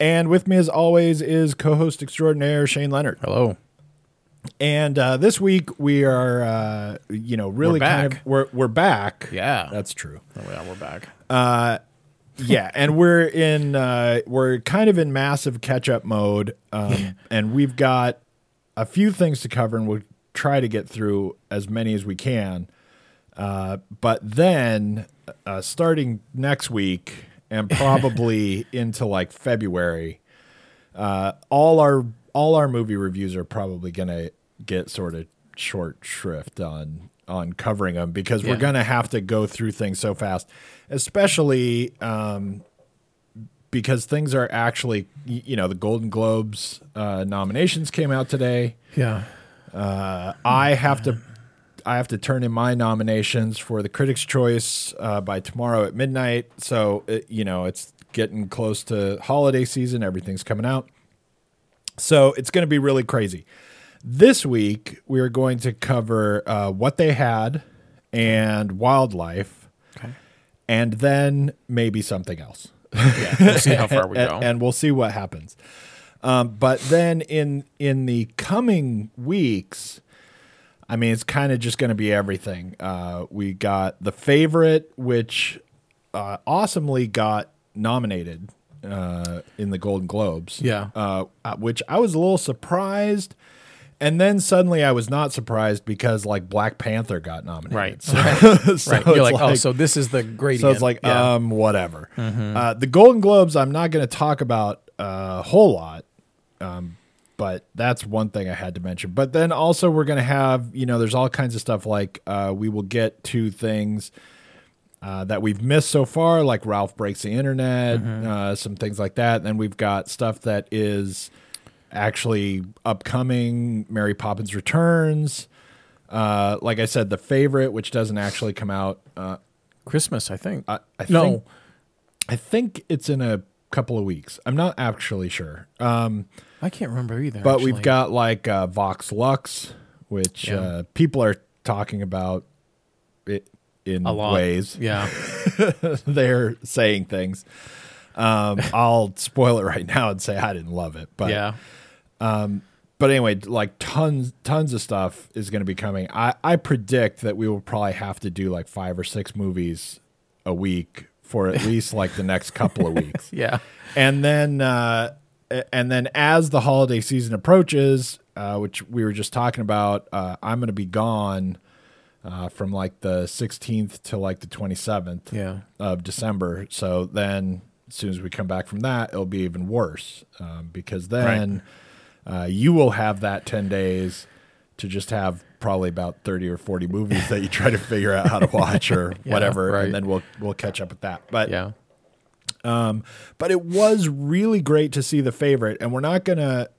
And with me, as always, is co-host extraordinaire Shane Leonard. Hello. And this week we are, we're back. Yeah, that's true. Oh, yeah, we're back. Yeah, and we're kind of in massive catch-up mode, and we've got a few things to cover, and we'll try to get through as many as we can. But then, starting next week. And probably into like February, all our movie reviews are probably gonna get sort of short shrift on covering them because we're gonna have to go through things so fast, especially because things are actually, you know, the Golden Globes nominations came out today. Yeah, I have to turn in my nominations for the Critics' Choice by tomorrow at midnight. So, it's getting close to holiday season. Everything's coming out. So it's going to be really crazy. This week, we are going to cover what they had and Wildlife. Okay. And then maybe something else. Yeah, we'll see how far we go. And we'll see what happens. But then in the coming weeks... I mean, it's kind of just going to be everything. We got The Favorite, which awesomely got nominated in the Golden Globes. Yeah. Which I was a little surprised. And then suddenly I was not surprised because, like, Black Panther got nominated. Right. So, right. So you're like, oh, so this is the gradient. So it's like, whatever. Mm-hmm. The Golden Globes I'm not going to talk about a whole lot, but that's one thing I had to mention. But then also we're going to have, there's all kinds of stuff like we will get to things that we've missed so far, like Ralph Breaks the Internet, some things like that. And then we've got stuff that is actually upcoming, Mary Poppins Returns. Like I said, The Favorite, which doesn't actually come out. Christmas, I think. I think it's in a couple of weeks. I'm not actually sure. I can't remember either. But actually, we've got like Vox Lux, which people are talking about it in ways. Yeah. They're saying things. I'll spoil it right now and say I didn't love it. But yeah. But anyway, like tons of stuff is going to be coming. I predict that we will probably have to do like 5 or 6 movies a week for at least like the next couple of weeks. Yeah. And then as the holiday season approaches, which we were just talking about, I'm going to be gone from like the 16th to like the 27th of December. So then as soon as we come back from that, it'll be even worse because then you will have that 10 days to just have probably about 30 or 40 movies that you try to figure out how to watch or whatever. Right. And then we'll catch up with that. But yeah. But it was really great to see The Favorite, and we're not going to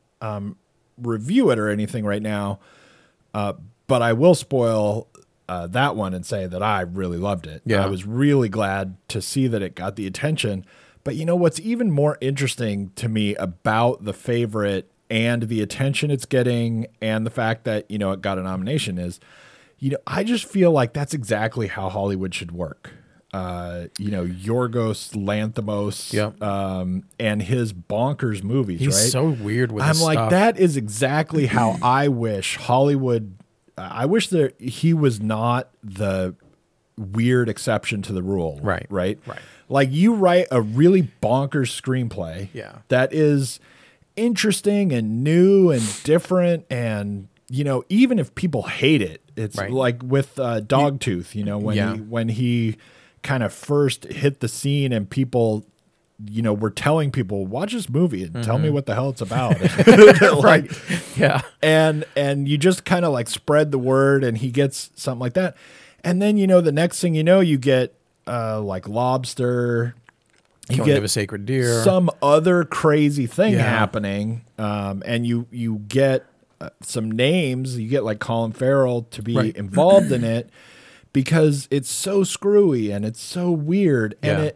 review it or anything right now, but I will spoil that one and say that I really loved it. Yeah. I was really glad to see that it got the attention. But you know what's even more interesting to me about The Favorite and the attention it's getting and the fact that, it got a nomination is, I just feel like that's exactly how Hollywood should work. Yorgos Lanthimos, and his bonkers movies. He's right? He's so weird with. I'm his like, stuff. That is exactly how I wish Hollywood. I wish that he was not the weird exception to the rule. Right. Like you write a really bonkers screenplay. Yeah. That is interesting and new and different and. Even if people hate it, it's like with Dogtooth, when he kind of first hit the scene and people, were telling people, watch this movie and tell me what the hell it's about. And you just kind of like spread the word and he gets something like that. And then, the next thing you know, you get like Lobster Killing of a Sacred Deer. Some other crazy thing happening, and you get some names. You get like Colin Farrell to be involved in it because it's so screwy and it's so weird. And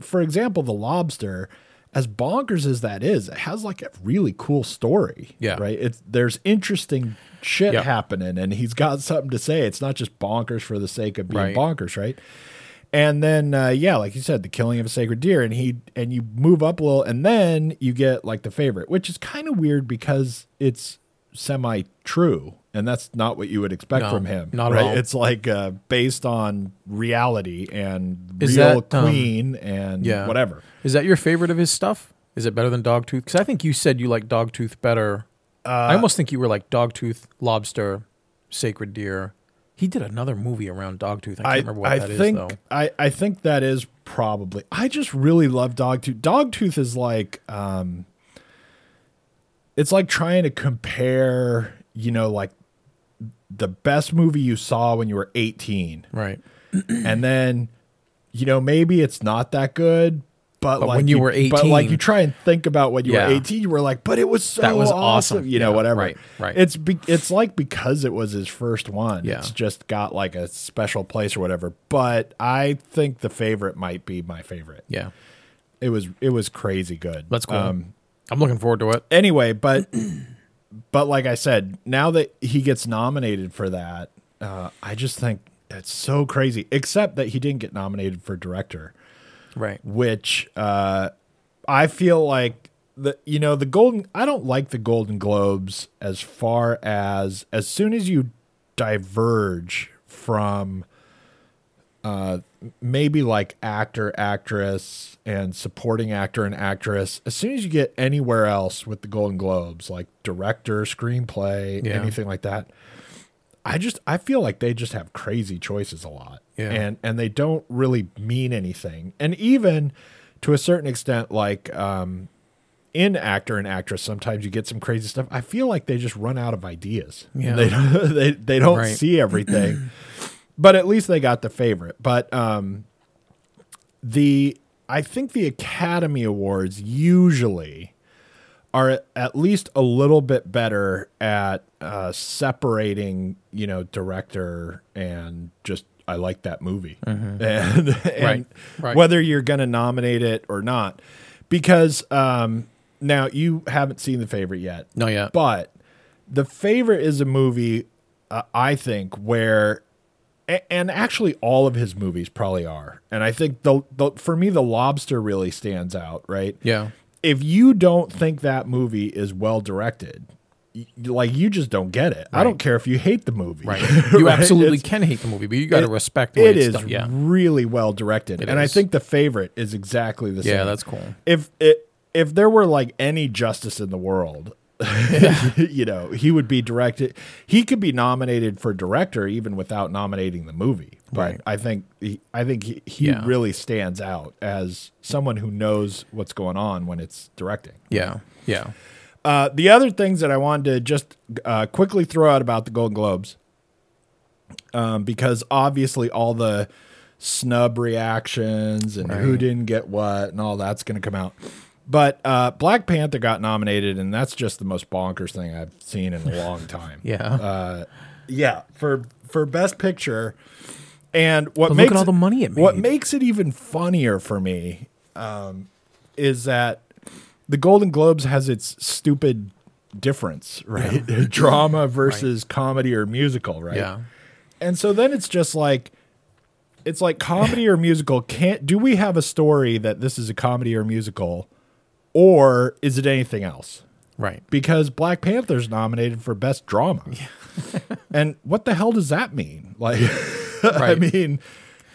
for example, The Lobster, as bonkers as that is, it has like a really cool story. Yeah, right. There's interesting shit happening, and he's got something to say. It's not just bonkers for the sake of being bonkers, right? And then, like you said, The Killing of a Sacred Deer, and you move up a little, and then you get like The Favorite, which is kind of weird because it's semi-true, and that's not what you would expect from him. Not at all. It's like based on reality and Queen and whatever. Is that your favorite of his stuff? Is it better than Dogtooth? Because I think you said you like Dogtooth better. I almost think you were like Dogtooth, Lobster, Sacred Deer. He did another movie around Dogtooth. I can't remember what that is, though. I think that is probably... I just really love Dogtooth. Dogtooth is like... it's like trying to compare, like the best movie you saw when you were 18. Right. And then, maybe it's not that good, but like when you were 18. But like you try and think about when you were 18, you were like, but it was awesome. Whatever. Right. It's like because it was his first one, it's just got like a special place or whatever. But I think The Favorite might be my favorite. Yeah. It was crazy good. That's cool. I'm looking forward to it. Anyway, but like I said, now that he gets nominated for that, I just think it's so crazy. Except that he didn't get nominated for director. Right. Which I feel like I don't like the Golden Globes as far as soon as you diverge from maybe like actor, actress, and supporting actor and actress, as soon as you get anywhere else with the Golden Globes, like director, screenplay, anything like that, I feel like they just have crazy choices a lot, and they don't really mean anything. And even to a certain extent, like in actor and actress, sometimes you get some crazy stuff. I feel like they just run out of ideas. Yeah. They don't see everything, but at least they got The Favorite. But I think the Academy Awards usually are at least a little bit better at separating, director and just, I like that movie. Mm-hmm. And whether you're going to nominate it or not, because now you haven't seen The Favorite yet. Not yet. But The Favorite is a movie, I think, where... And actually, all of his movies probably are. And I think, for me, The Lobster really stands out, right? Yeah. If you don't think that movie is well-directed, you just don't get it. Right. I don't care if you hate the movie. Right. You right? absolutely can hate the movie, but you got to respect the way it's done. It is really well-directed. And I think The Favorite is exactly the same. Yeah, that's cool. If there were, any justice in the world... he would be directed. He could be nominated for director even without nominating the movie. But I think he really stands out as someone who knows what's going on when it's directing. Yeah, yeah. The other things that I wanted to just quickly throw out about the Golden Globes, because obviously all the snub reactions and who didn't get what and all that's going to come out. But Black Panther got nominated, and that's just the most bonkers thing I've seen in a long time. For Best Picture, and look at all the money it made. What makes it even funnier for me is that the Golden Globes has its stupid difference, right? Yeah. Drama versus comedy or musical, right? Yeah, and so then it's just like. It's like comedy or musical. Do we have a story that this is a comedy or musical? Or is it anything else? Right. Because Black Panther's nominated for Best Drama. Yeah. And what the hell does that mean? I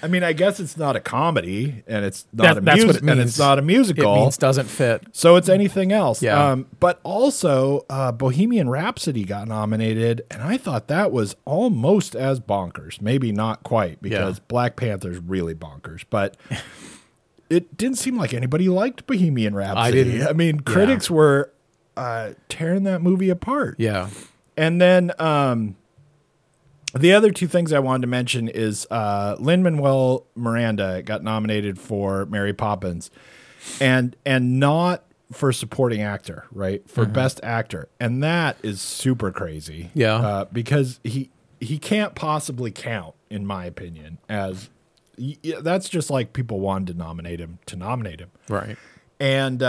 mean, I guess it's not a comedy and it's not a musical. And it's not a musical. It means doesn't fit. So it's anything else. Yeah. But also Bohemian Rhapsody got nominated, and I thought that was almost as bonkers. Maybe not quite, because Black Panther's really bonkers. But it didn't seem like anybody liked Bohemian Rhapsody. Critics were tearing that movie apart. Yeah. And then The other two things I wanted to mention is Lin-Manuel Miranda got nominated for Mary Poppins, and not for supporting actor, right? For best actor. And that is super crazy. Yeah. Because he can't possibly count, in my opinion, as that's just like people wanted to nominate him to nominate him. Right. And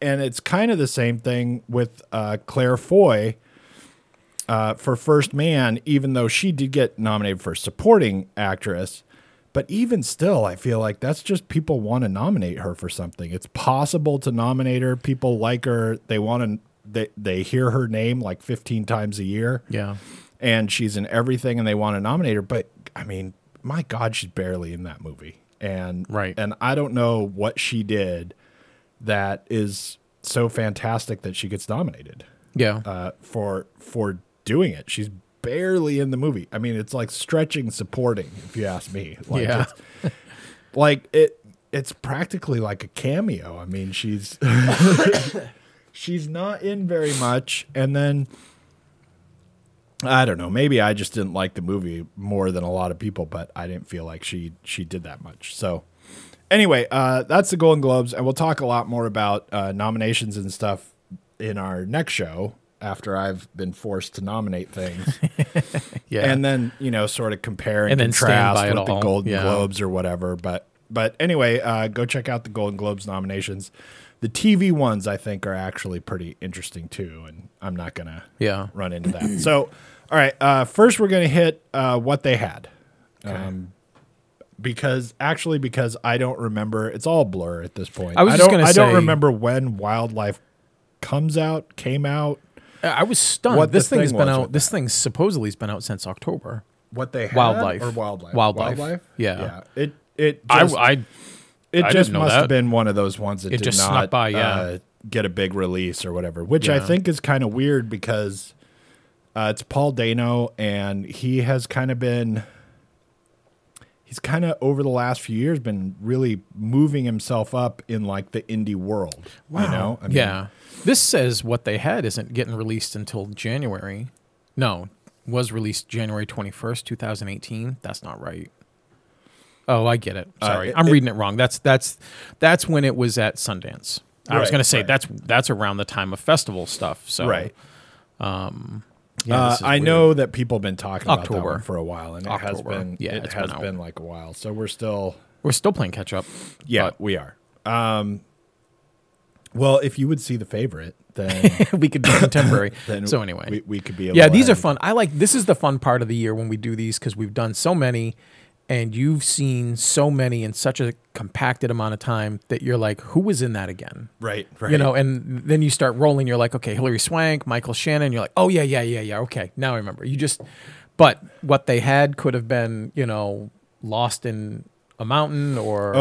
it's kind of the same thing with Claire Foy for First Man, even though she did get nominated for supporting actress. But even still, I feel like that's just people want to nominate her for something. It's possible to nominate her. People like her. They want to. They hear her name like 15 times a year. Yeah, and she's in everything, and they want to nominate her. But I mean, my God, she's barely in that movie. And right. And I don't know what she did that is so fantastic that she gets nominated. Yeah, for doing it, she's barely in the movie. I mean, it's like stretching supporting, if you ask me. Like, yeah. It's, like it's practically like a cameo. I mean, she's she's not in very much. And then I don't know, maybe I just didn't like the movie more than a lot of people, but I didn't feel like she did that much. So anyway, that's the Golden Globes, and we'll talk a lot more about nominations and stuff in our next show, after I've been forced to nominate things. Yeah. And then, you know, sort of compare and contrast with the Golden Globes or whatever. But anyway, go check out the Golden Globes nominations. The TV ones, I think, are actually pretty interesting too, and I'm not going to run into that. So, all right, first we're going to hit what they had. Okay. Because I don't remember. It's all blur at this point. I don't remember when Wildlife came out. I was stunned. This thing supposedly has been out since October. What they had? Wildlife. Yeah. It just must have been one of those ones that did not by, get a big release or whatever, which I think is kind of weird because it's Paul Dano, and he has kind of been. He's kind of over the last few years been really moving himself up in like the indie world. Wow. You know? This says what they had isn't getting released until January. No, was released January 21st, 2018. That's not right. Oh, I get it. Sorry, I'm reading it wrong. That's when it was at Sundance. I was going to say that's around the time of festival stuff. So right. I know that people have been talking about that one for a while, and it has been like a while. So we're still playing catch up. Yeah, we are. Well, if you would see The Favorite, then we could do contemporary. So anyway, we could be. These are fun. This is the fun part of the year when we do these, because we've done so many, and you've seen so many in such a compacted amount of time that you're like, who was in that again? Right. You know, and then you start rolling. You're like, okay, Hilary Swank, Michael Shannon. You're like, oh, yeah. Okay, now I remember. But what they had could have been, you know, lost in a mountain or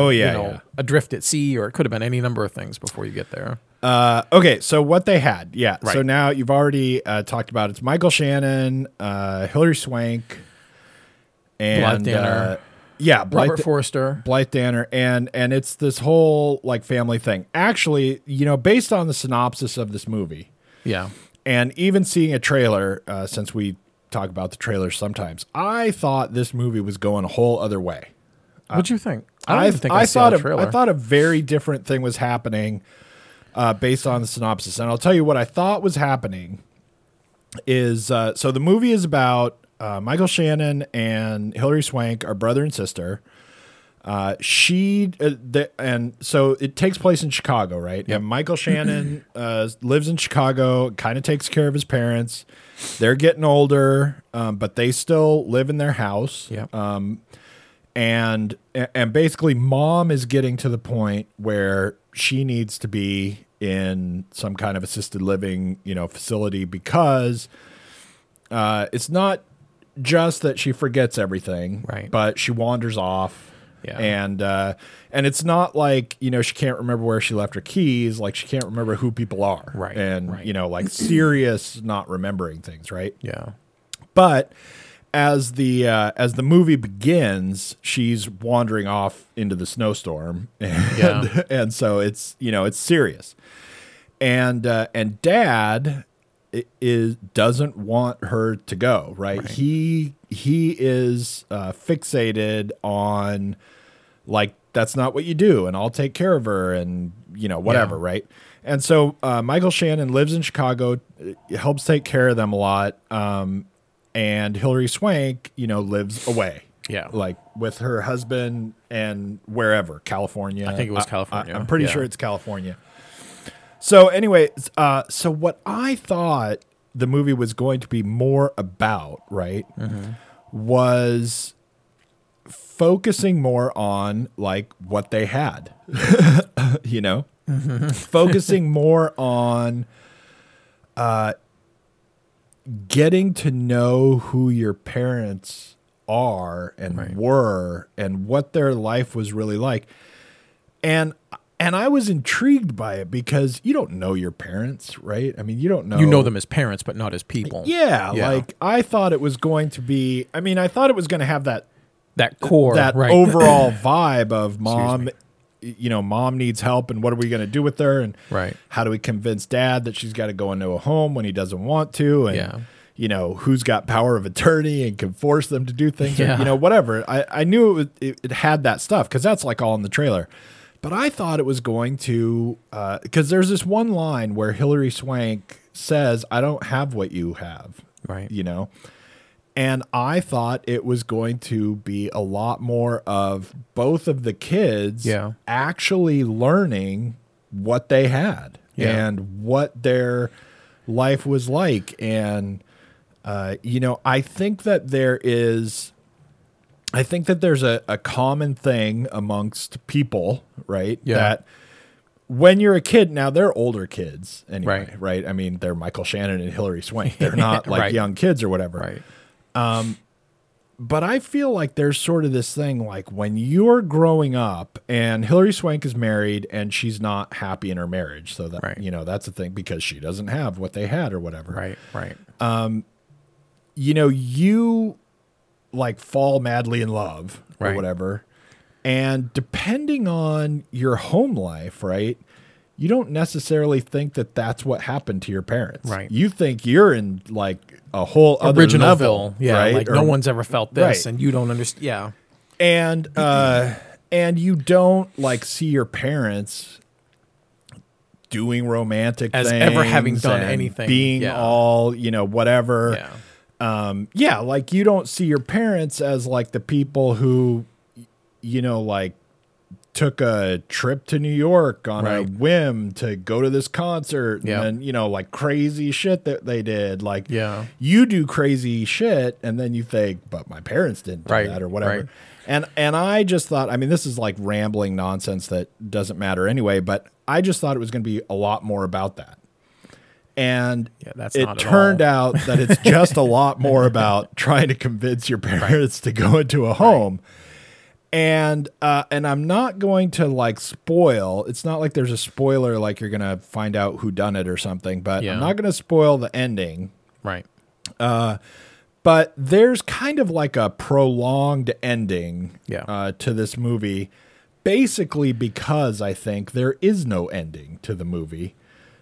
adrift at sea, or it could have been any number of things before you get there. Okay, so what they had. Yeah, right. So now you've already talked about it. It's Michael Shannon, Hilary Swank, and Blythe Danner. Robert Forster. Blythe Danner. And it's this whole like family thing. Actually, you know, based on the synopsis of this movie. Yeah. And even seeing a trailer, since we talk about the trailers sometimes, I thought this movie was going a whole other way. What'd you think? I thought a very different thing was happening based on the synopsis. And I'll tell you what I thought was happening is so the movie is about Michael Shannon and Hilary Swank are brother and sister. And so it takes place in Chicago, right? Yep. And Michael Shannon lives in Chicago, kind of takes care of his parents. They're getting older, but they still live in their house. Yep. And basically mom is getting to the point where she needs to be in some kind of assisted living, you know, facility, because it's not just that she forgets everything, right, but she wanders off. Yeah. And it's not like, you know, she can't remember where she left her keys. Like, she can't remember who people are. Right. And, you know, like serious not remembering things. Right. Yeah. But as the movie begins, she's wandering off into the snowstorm, and so it's, you know, it's serious. And dad doesn't want her to go, right? He is fixated on, like, that's not what you do, and I'll take care of her, and, you know, whatever, yeah. right? And so Michael Shannon lives in Chicago, helps take care of them a lot, and Hilary Swank, you know, lives away. Yeah. Like, with her husband and wherever, California. I think it was California. I'm pretty sure it's California. So anyway, so what I thought the movie was going to be more about, right, mm-hmm. was focusing more on, like, what they had, you know? Mm-hmm. Focusing more on getting to know who your parents are and were and what their life was really like. And I was intrigued by it because you don't know your parents, right? I mean, you don't know. You know them as parents, but not as people. Yeah. Like, I thought it was going to be, I mean, I thought it was going to have that core, that overall vibe of mom, you know, mom needs help and what are we going to do with her? And how do we convince dad that she's got to go into a home when he doesn't want to? And, you know, who's got power of attorney and can force them to do things, or, you know, whatever. I knew it had that stuff because that's like all in the trailer. But I thought it was going to, because there's this one line where Hilary Swank says, I don't have what you have, you know? And I thought it was going to be a lot more of both of the kids actually learning what they had and what their life was like. And, you know, I think that there's a common thing amongst people, right? Yeah. That when you're a kid, now they're older kids anyway, right? I mean, they're Michael Shannon and Hilary Swank. They're not like young kids or whatever. But I feel like there's sort of this thing, like when you're growing up and Hilary Swank is married and she's not happy in her marriage. So that, you know, that's the thing because she doesn't have what they had or whatever. You know, you like fall madly in love or whatever. And depending on your home life, right, you don't necessarily think that that's what happened to your parents. You think you're in like a whole other original level. Like, or no one's ever felt this and you don't understand. And, and you don't like see your parents doing romantic as things. As ever having done anything. Being all, you know, whatever. Like you don't see your parents as like the people who, you know, like took a trip to New York on a whim to go to this concert and then, you know, like crazy shit that they did. Like you do crazy shit and then you think, but my parents didn't do that or whatever. And I just thought, I mean, this is like rambling nonsense that doesn't matter anyway, but I just thought it was going to be a lot more about that. And it turned out that it's just a lot more about trying to convince your parents to go into a home. And I'm not going to like spoil. It's not like there's a spoiler, like you're going to find out who done it or something, but I'm not going to spoil the ending. But there's kind of like a prolonged ending to this movie, basically because I think there is no ending to the movie.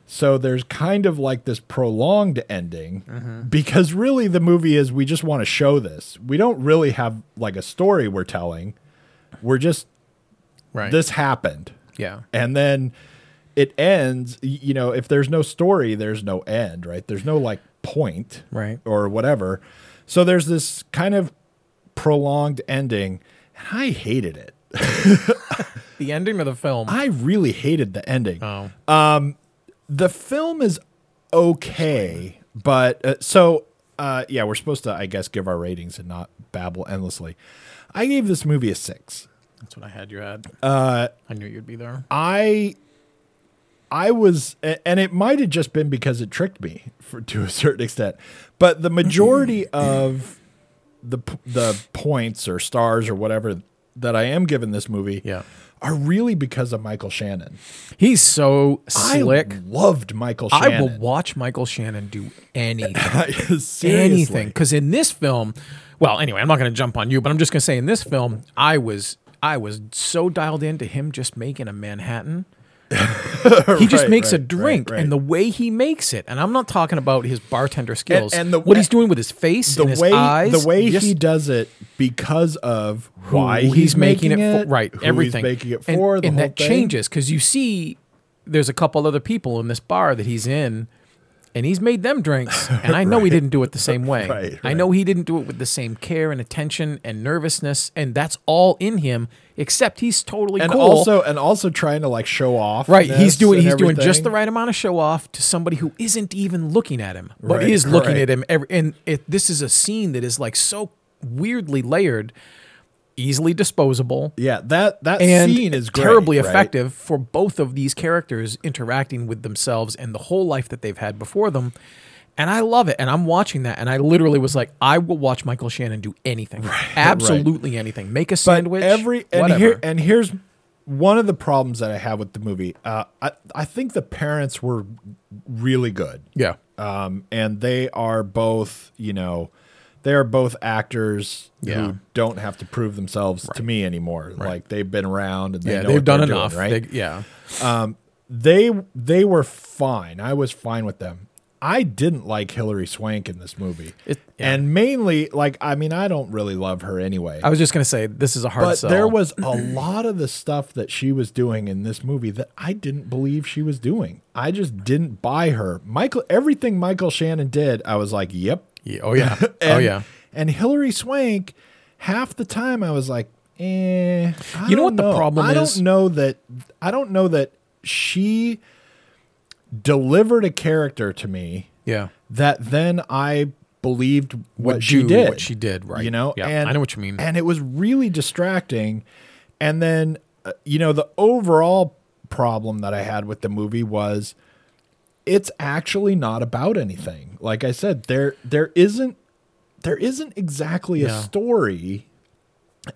So there's kind of like this prolonged ending because really the movie is we just want to show this. We don't really have like a story we're telling. We're just, this happened. And then it ends, you know, if there's no story, there's no end, right? There's no like point or whatever. So there's this kind of prolonged ending. And I hated it. The ending of the film. I really hated the ending. The film is okay, but so we're supposed to, I guess, give our ratings and not babble endlessly. I gave this movie a 6. That's what I had you at. I knew you'd be there. I was, and it might have just been because it tricked me to a certain extent, but the majority of the points or stars or whatever that I am giving this movie are really because of Michael Shannon. He's so slick. I loved Michael Shannon. I will watch Michael Shannon do anything. Anything. Because in this film, well, anyway, I'm not going to jump on you, but I'm just going to say in this film, I was so dialed into him just making a Manhattan He just makes a drink, and the way he makes it, and I'm not talking about his bartender skills, and the, what he's doing with his face, and his eyes, the way he does it, because of why he's making it for, right? Everything he's making it for, and that changes because you see, there's a couple other people in this bar that he's in, and he's made them drinks, and I know he didn't do it the same way. I know he didn't do it with the same care and attention and nervousness, and that's all in him. Except he's totally cool. And also trying to like show off. Right. He's doing just the right amount of show off to somebody who isn't even looking at him, but is looking at him. This is a scene that is like so weirdly layered, easily disposable. Yeah, that scene is great, terribly effective for both of these characters interacting with themselves and the whole life that they've had before them. And I love it. And I'm watching that. And I literally was like, I will watch Michael Shannon do anything. Absolutely anything. Make a sandwich. Here's one of the problems that I have with the movie. I think the parents were really good. Yeah. And they are both, they are both actors who don't have to prove themselves to me anymore. Right. Like they've been around and they know they've done enough. Doing, right? They were fine. I was fine with them. I didn't like Hilary Swank in this movie. And mainly, I don't really love her anyway. I was just going to say, this is a hard sell. But there was a lot of the stuff that she was doing in this movie that I didn't believe she was doing. I just didn't buy her. Everything Michael Shannon did, I was like, yep. Yeah, oh, yeah. And Hilary Swank, half the time I was like, I don't know that she delivered a character to me that then I believed what she did. Right. And I know what you mean. And it was really distracting. And then, the overall problem that I had with the movie was it's actually not about anything. Like I said, there isn't exactly a story.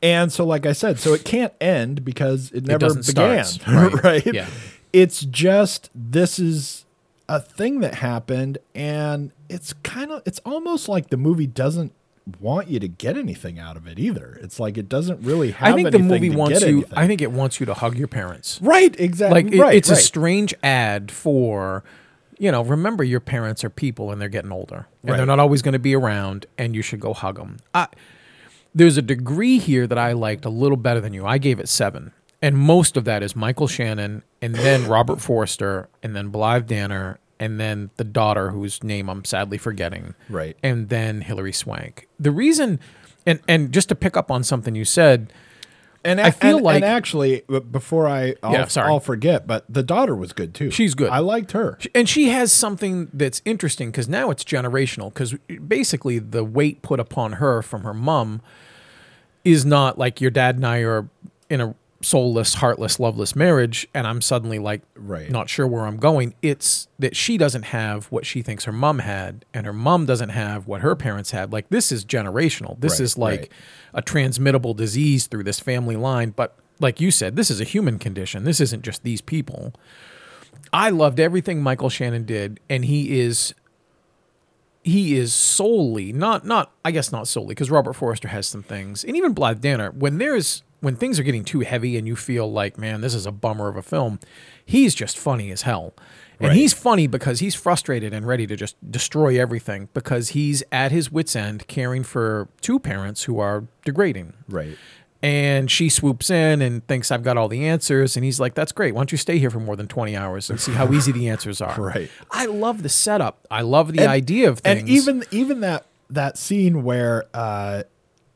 And so, like I said, it can't end because it never began. Right. Right. Yeah. It's just, this is a thing that happened, and it's almost like the movie doesn't want you to get anything out of it either. It's like, it doesn't really have anything to get. I think it wants you to hug your parents. Right. Exactly. It's a strange ad for, remember your parents are people and they're getting older and they're not always going to be around and you should go hug them. There's a degree here that I liked a little better than you. I gave it 7. And most of that is Michael Shannon and then Robert Forster and then Blythe Danner and then the daughter whose name I'm sadly forgetting. Right. And then Hilary Swank. The reason, and just to pick up on something you said, and actually, before I'll forget, but the daughter was good too. She's good. I liked her. And she has something that's interesting because now it's generational because basically the weight put upon her from her mom is not like your dad and I are in a soulless, heartless, loveless marriage, and I'm suddenly like not sure where I'm going. It's that she doesn't have what she thinks her mom had, and her mom doesn't have what her parents had. Like, this is generational. This is like a transmittable disease through this family line. But like you said, this is a human condition. This isn't just these people. I loved everything Michael Shannon did, and he is solely, not solely, because Robert Forster has some things, and even Blythe Danner, when things are getting too heavy and you feel like, man, this is a bummer of a film, he's just funny as hell. And he's funny because he's frustrated and ready to just destroy everything because he's at his wit's end caring for two parents who are degrading. Right. And she swoops in and thinks, I've got all the answers. And he's like, that's great. Why don't you stay here for more than 20 hours and see how easy the answers are. Right. I love the setup. I love the idea of things. And even that scene where,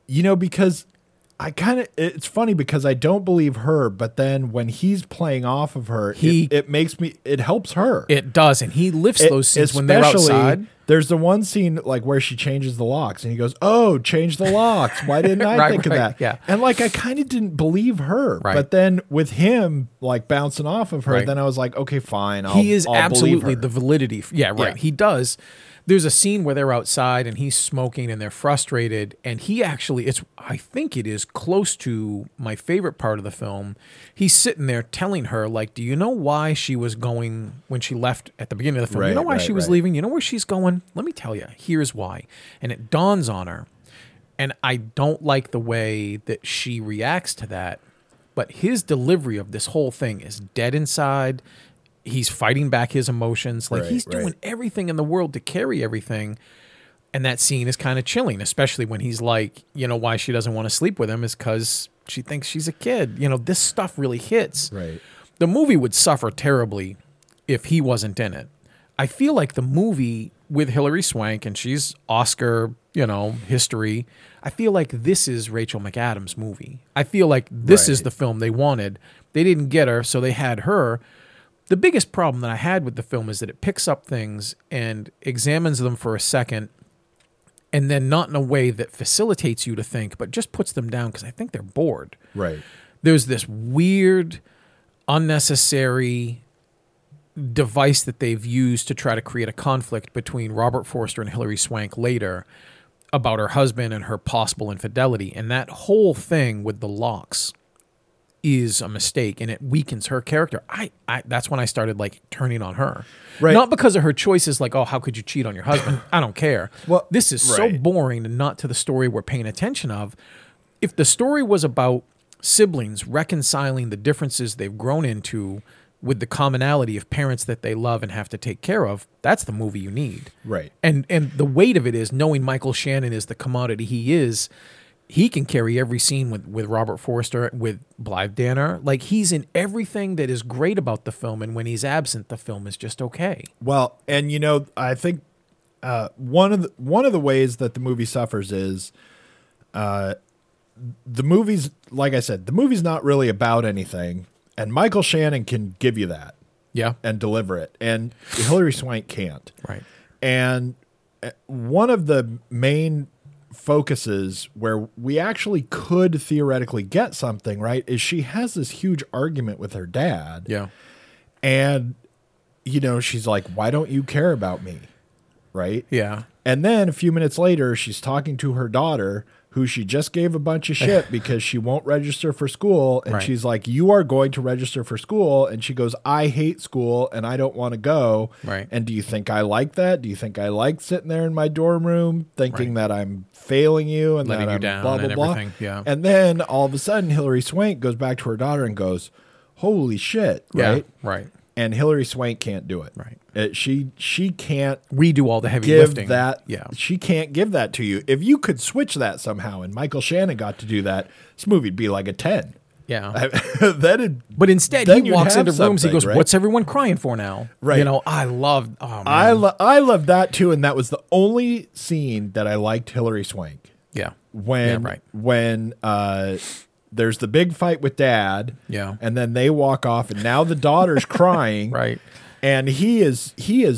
because... it's funny because I don't believe her, but then when he's playing off of her, it helps her. It does, and he lifts those scenes when they're outside. There's the one scene like where she changes the locks, and he goes, "Oh, change the locks! Why didn't I think of that?" Yeah, and I kind of didn't believe her, but then with him bouncing off of her, then I was like, "Okay, fine." I'll absolutely believe her. The validity. Yeah. He does. There's a scene where they're outside and he's smoking and they're frustrated. And he actually, I think it is close to my favorite part of the film. He's sitting there telling her, do you know why she was going when she left at the beginning of the film? You know why she was leaving? You know where she's going? Let me tell you, here's why. And it dawns on her. And I don't like the way that she reacts to that. But his delivery of this whole thing is dead inside. He's fighting back his emotions. Like, he's doing everything in the world to carry everything. And that scene is kind of chilling, especially when he's like, you know, why she doesn't want to sleep with him is because she thinks she's a kid. You know, this stuff really hits. Right. The movie would suffer terribly if he wasn't in it. I feel like the movie with Hilary Swank, and she's Oscar, you know, history. I feel like this is Rachel McAdams' movie. I feel like this is the film they wanted. They didn't get her, so they had her. The biggest problem that I had with the film is that it picks up things and examines them for a second, and then not in a way that facilitates you to think, but just puts them down because I think they're bored. Right. There's this weird, unnecessary device that they've used to try to create a conflict between Robert Forster and Hilary Swank later about her husband and her possible infidelity. And that whole thing with the locks is a mistake, and it weakens her character. I that's when I started like turning on her, right? Not because of her choices, like, oh, how could you cheat on your husband? I don't care. Well, this is so boring and not to the story we're paying attention of. If the story was about siblings reconciling the differences they've grown into with the commonality of parents that they love and have to take care of, that's the movie you need, right? And the weight of it is knowing Michael Shannon is the commodity he is. He can carry every scene with Robert Forster, with Blythe Danner. Like, he's in everything that is great about the film, and when he's absent, the film is just okay. Well, and you know, I think one of the ways that the movie suffers is the movie's, like I said, the movie's not really about anything, and Michael Shannon can give you that, and deliver it, and Hilary Swank can't, right? And one of the main focuses where we actually could theoretically get something, right, is she has this huge argument with her dad. Yeah. And, you know, she's like, why don't you care about me? Right. Yeah. And then a few minutes later, she's talking to her daughter, who she just gave a bunch of shit because she won't register for school. And she's like, you are going to register for school. And she goes, I hate school and I don't want to go. Right. And do you think I like that? Do you think I like sitting there in my dorm room thinking that I'm failing you and letting that you I'm down, blah, blah, and everything. Blah. Yeah. And then all of a sudden, Hilary Swank goes back to her daughter and goes, holy shit. Right. Yeah, right. And Hilary Swank can't do it. Right. She can't redo all the heavy lifting. She can't give that to you. If you could switch that somehow and Michael Shannon got to do that, this movie'd be like a 10. Yeah. But instead he walks into rooms, he goes, what's everyone crying for now? Right. You know, I love that too, and that was the only scene that I liked Hilary Swank. Yeah. When there's the big fight with dad. Yeah. And then they walk off and now the daughter's crying. Right. And he's in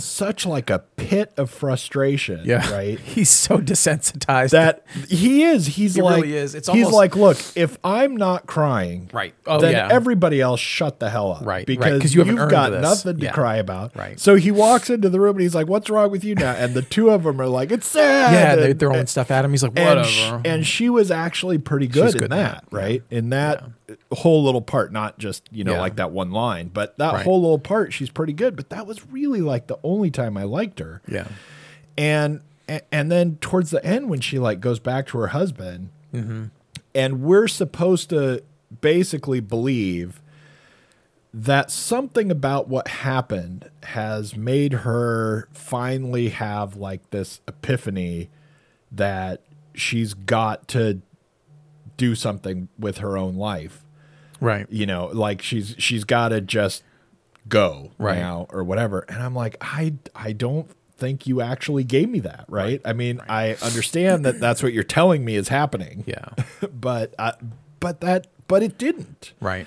such like a pit of frustration. Yeah. Right. He's so desensitized that he is. He really is. It's almost, he's like, look, if I'm not crying, right. Oh, then everybody else shut the hell up. Right. Because you've got nothing to cry about. Right. So he walks into the room and he's like, what's wrong with you now? And the two of them are like, it's sad. Yeah. They're throwing stuff at him. He's like, whatever. And she was actually pretty good in that. Right. In that whole little part, not just, you know, like that one line, but that whole little part, she's pretty good. But that was really like the only time I liked her. Yeah. And then towards the end when she like goes back to her husband, mm-hmm. and we're supposed to basically believe that something about what happened has made her finally have like this epiphany that she's got to do something with her own life. Right. You know, like she's got to just go now or whatever. And I'm like, I don't think you actually gave me that. Right. I mean, I understand that that's what you're telling me is happening. Yeah. But it didn't. Right.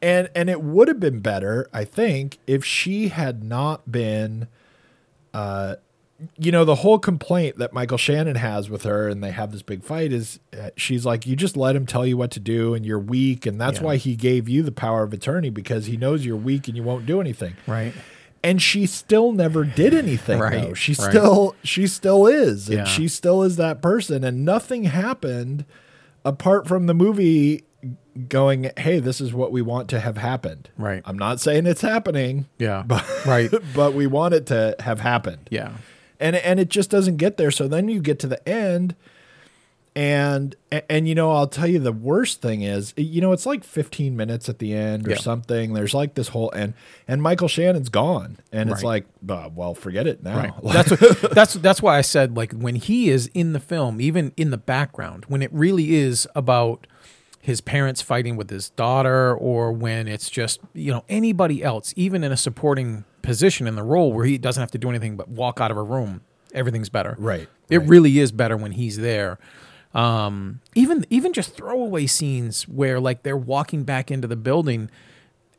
And it would have been better, I think, if she had not been, you know, the whole complaint that Michael Shannon has with her and they have this big fight is she's like, you just let him tell you what to do and you're weak. And that's why he gave you the power of attorney, because he knows you're weak and you won't do anything. Right. And she still never did anything. Right. Though. She still is. And she still is that person. And nothing happened apart from the movie going, hey, this is what we want to have happened. Right. I'm not saying it's happening. Yeah. But we want it to have happened. Yeah. And it just doesn't get there. So then you get to the end And you know, I'll tell you the worst thing is, you know, it's like 15 minutes at the end or something. There's like this whole and Michael Shannon's gone, and it's like, well, forget it now. Right. That's why I said, like, when he is in the film, even in the background, when it really is about his parents fighting with his daughter, or when it's just, you know, anybody else, even in a supporting position in the role where he doesn't have to do anything but walk out of a room, everything's better. Right. It really is better when he's there. Even just throwaway scenes where, like, they're walking back into the building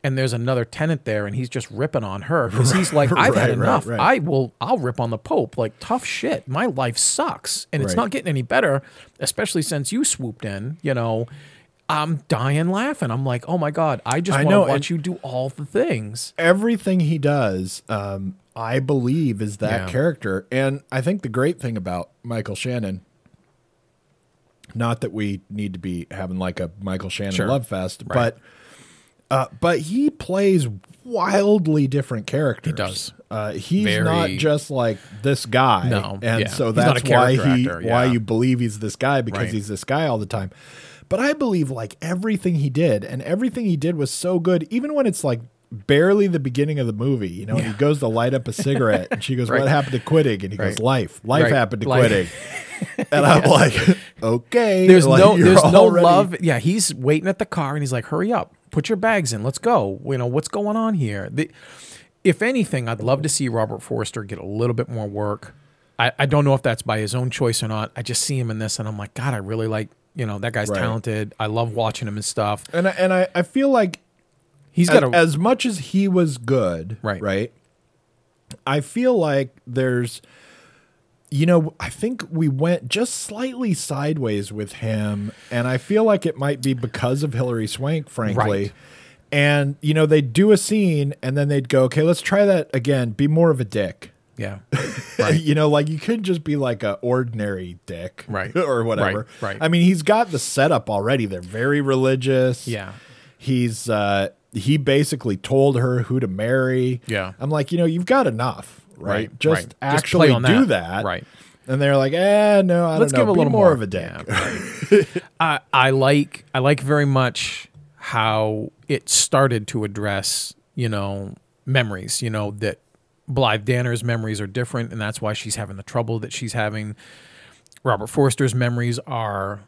and there's another tenant there and he's just ripping on her because he's like, I've had enough. I'll rip on the Pope. Like, tough shit. My life sucks. And it's not getting any better, especially since you swooped in, you know. I'm dying laughing. I'm like, oh my God, I want to watch you do all the things. Everything he does, I believe, is that character. And I think the great thing about Michael Shannon, not that we need to be having like a Michael Shannon love fest, but he plays wildly different characters. He does. He's not just like this guy. No. And so that's why you believe he's this guy, because he's this guy all the time. But I believe, like, everything he did, and everything he did was so good, even when it's like barely the beginning of the movie, you know, and he goes to light up a cigarette and she goes, what happened to quitting? And he goes, life. Life happened to quitting. And I'm like, okay. There's like, there's no love. Yeah, he's waiting at the car and he's like, hurry up, put your bags in, let's go. You know, what's going on here? If anything, I'd love to see Robert Forster get a little bit more work. I don't know if that's by his own choice or not. I just see him in this and I'm like, God, I really like, you know, that guy's talented. I love watching him and stuff. And I feel like he's got as much as he was good, right? I feel like there's, you know, I think we went just slightly sideways with him, and I feel like it might be because of Hilary Swank, frankly. Right. And, you know, they'd do a scene and then they'd go, okay, let's try that again. Be more of a dick. Yeah. Right. You know, like, you couldn't just be like a ordinary dick. Right. Or whatever. Right. I mean, he's got the setup already. They're very religious. Yeah. He's, he basically told her who to marry. Yeah. I'm like, you know, you've got enough, right? Just actually just do that. Right. And they're like, no, I don't know. Let's give a little more of a dick. Yeah, right. I like very much how it started to address, you know, memories, you know, that Blythe Danner's memories are different, and that's why she's having the trouble that she's having. Robert Forster's memories are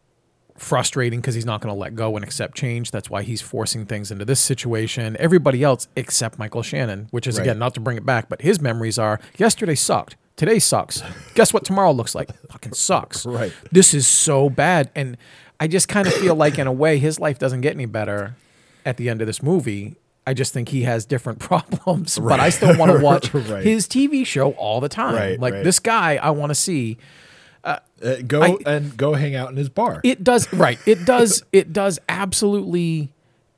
frustrating because he's not going to let go and accept change. That's why he's forcing things into this situation. Everybody else except Michael Shannon, which is, again, not to bring it back, but his memories are, yesterday sucked, today sucks. Guess what tomorrow looks like? Fucking sucks. Right. This is so bad. And I just kind of feel like, in a way, his life doesn't get any better at the end of this movie. I just think he has different problems, but I still want to watch his TV show all the time. This guy, I want to see. Go hang out in his bar. It does. Right. It does absolutely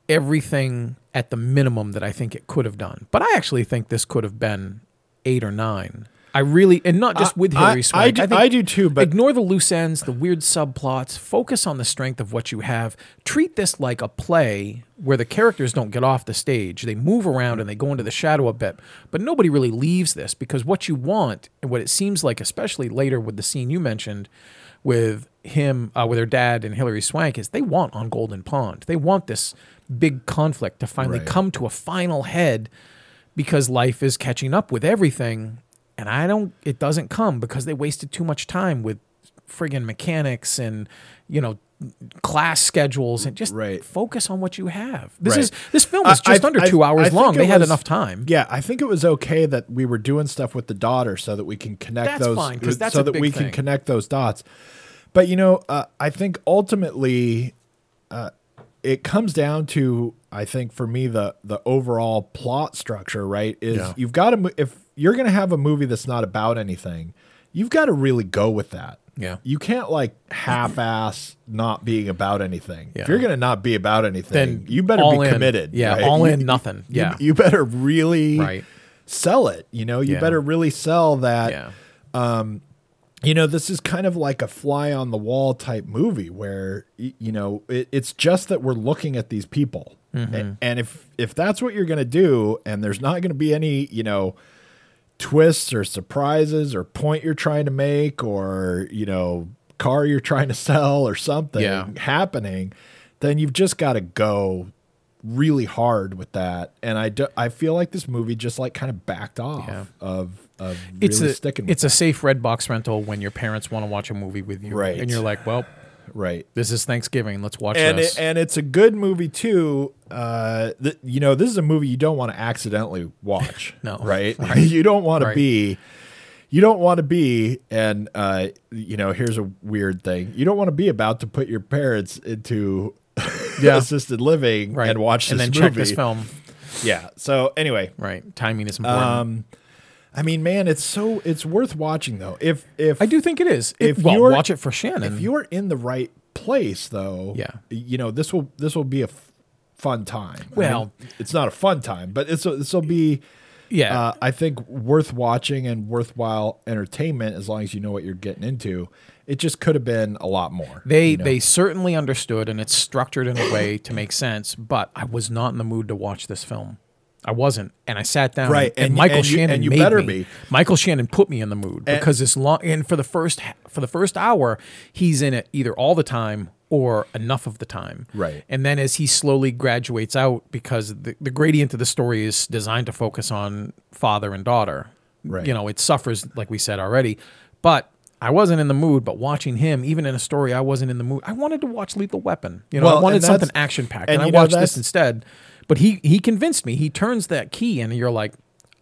everything at the minimum that I think it could have done. But I actually think this could have been 8 or 9. I really, and not just with Hilary Swank. I do too, but ignore the loose ends, the weird subplots, focus on the strength of what you have. Treat this like a play where the characters don't get off the stage. They move around and they go into the shadow a bit, but nobody really leaves this, because what you want, and what it seems like, especially later with the scene you mentioned with him, with her dad and Hilary Swank, is they want on Golden Pond. They want this big conflict to finally come to a final head, because life is catching up with everything. And it doesn't come, because they wasted too much time with friggin' mechanics and, you know, class schedules, and just focus on what you have. This film is just under 2 hours long. They had enough time. Yeah, I think it was okay that we were doing stuff with the daughter so that we can connect those. That's fine, 'cause that's a big thing. So that we can connect those dots. But, you know, I think ultimately it comes down to, I think for me, the overall plot structure, right? Is you've got to, if you're going to have a movie that's not about anything, you've got to really go with that. Yeah. You can't like half-ass not being about anything. Yeah. If you're going to not be about anything, then you better be committed. Yeah. Right? All in nothing. Yeah. You better really sell it. You know, you better really sell that. Yeah. You know, this is kind of like a fly on the wall type movie where, you know, it's just that we're looking at these people. Mm-hmm. And if that's what you're going to do, and there's not going to be any, you know, twists or surprises or point you're trying to make, or, you know, car you're trying to sell or something happening, then you've just got to go really hard with that. And I feel like this movie just like kind of backed off of really sticking with it. It's a safe red box rental when your parents want to watch a movie with you. Right. And you're like, well, right, this is Thanksgiving. Let's watch this. And it's a good movie, too. You know, this is a movie you don't want to accidentally watch. No. Right? You don't want to be... You don't want to be, and, you know, here's a weird thing. You don't want to be about to put your parents into assisted living and watch this movie. And then check this film. Yeah. So, anyway. Right. Timing is important. I mean, man, it's worth watching, though. If I do think it is. Well, watch it for Shannon. If you're in the right place, though, you know, this will be a fun time. Well, I mean, it's not a fun time, but this will be... Yeah, I think worth watching and worthwhile entertainment as long as you know what you're getting into. It just could have been a lot more. They certainly understood, and it's structured in a way to make sense, but I was not in the mood to watch this film. I wasn't, and I sat down, and Michael Shannon made me. Michael Shannon put me in the mood because it's long, and for the first hour, he's in it either all the time or enough of the time. Right. And then as he slowly graduates out, because the gradient of the story is designed to focus on father and daughter. Right. You know, it suffers, like we said already. But I wasn't in the mood, but watching him, even in a story I wasn't in the mood, I wanted to watch Lethal Weapon. You know, I wanted something action-packed, and I watched this instead. But he convinced me. He turns that key, and you're like,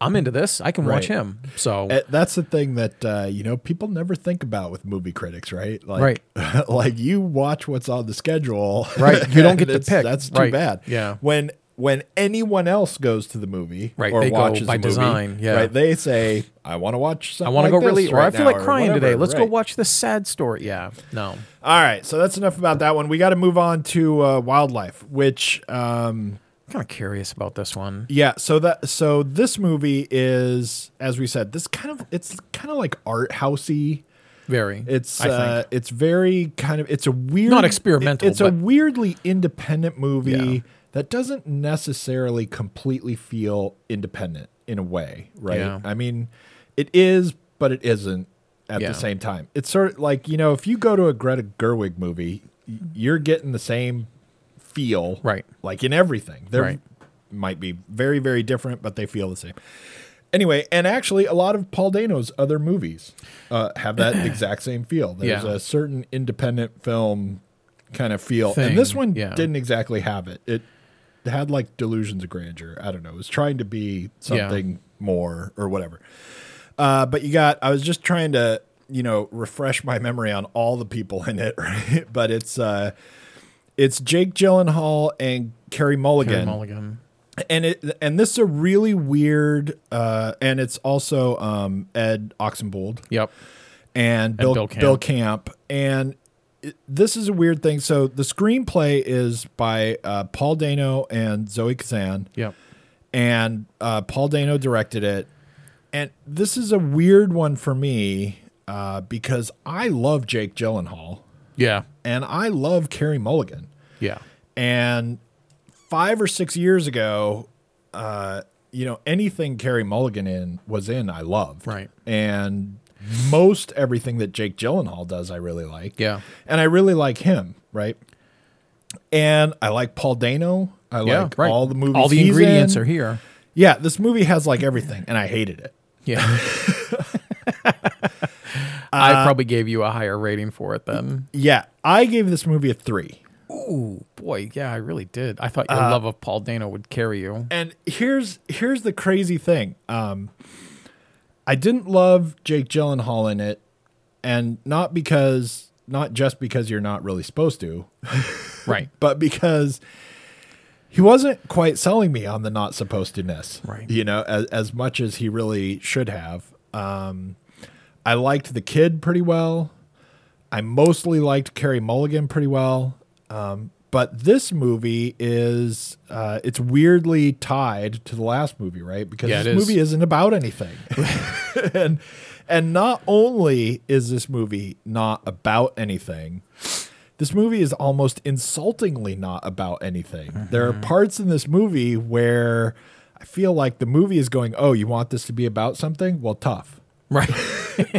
I'm into this. I can watch him. So that's the thing that you know, people never think about with movie critics, right? Like, like you watch what's on the schedule, right? You don't get to pick. That's too bad. Yeah. When anyone else goes to the movie or they watches by the design, movie, right? They say, "I want to watch something. I want to go really, or I feel like crying today. Let's go watch this sad story." Yeah. No. All right. So that's enough about that one. We got to move on to Wildlife, which. Kind of curious about this one. Yeah, so this movie is, as we said, it's kind of like art housey. Very. It's I think. It's very kind of, it's a weird, not experimental. It's a weirdly independent movie that doesn't necessarily completely feel independent in a way, right? Yeah. I mean, it is, but it isn't at the same time. It's sort of like, you know, if you go to a Greta Gerwig movie, you're getting the same feel like in everything. They might be very, very different, but they feel the same. Anyway, and actually a lot of Paul Dano's other movies have that exact same feel. There's a certain independent film kind of feel. Thing. And this one didn't exactly have it. It had like delusions of grandeur. I don't know. It was trying to be something more or whatever. But I was just trying to, you know, refresh my memory on all the people in it. Right. But it's Jake Gyllenhaal and Carey Mulligan. And this is a really weird, and it's also Ed Oxenbould. Yep. And Bill Camp. And this is a weird thing. So the screenplay is by Paul Dano and Zoe Kazan. Yep. And Paul Dano directed it. And this is a weird one for me because I love Jake Gyllenhaal. Yeah. And I love Carey Mulligan. Yeah. And 5 or 6 years ago, you know, anything Carey Mulligan was in, I loved. Right. And most everything that Jake Gyllenhaal does, I really like. Yeah. And I really like him. Right. And I like Paul Dano. I like all the movies. All the ingredients are here. Yeah. This movie has like everything, and I hated it. Yeah. I probably gave you a higher rating for it then. Yeah, I gave this movie a 3. Ooh, boy, yeah, I really did. I thought your love of Paul Dano would carry you. And here's the crazy thing. I didn't love Jake Gyllenhaal in it, and not just because you're not really supposed to, right? But because he wasn't quite selling me on the not supposed to-ness, right? You know, as much as he really should have. I liked the kid pretty well. I mostly liked Carey Mulligan pretty well. But this movie is, it's weirdly tied to the last movie, right? Because this movie isn't about anything. and not only is this movie not about anything, this movie is almost insultingly not about anything. Mm-hmm. There are parts in this movie where I feel like the movie is going, oh, you want this to be about something? Well, tough. Right.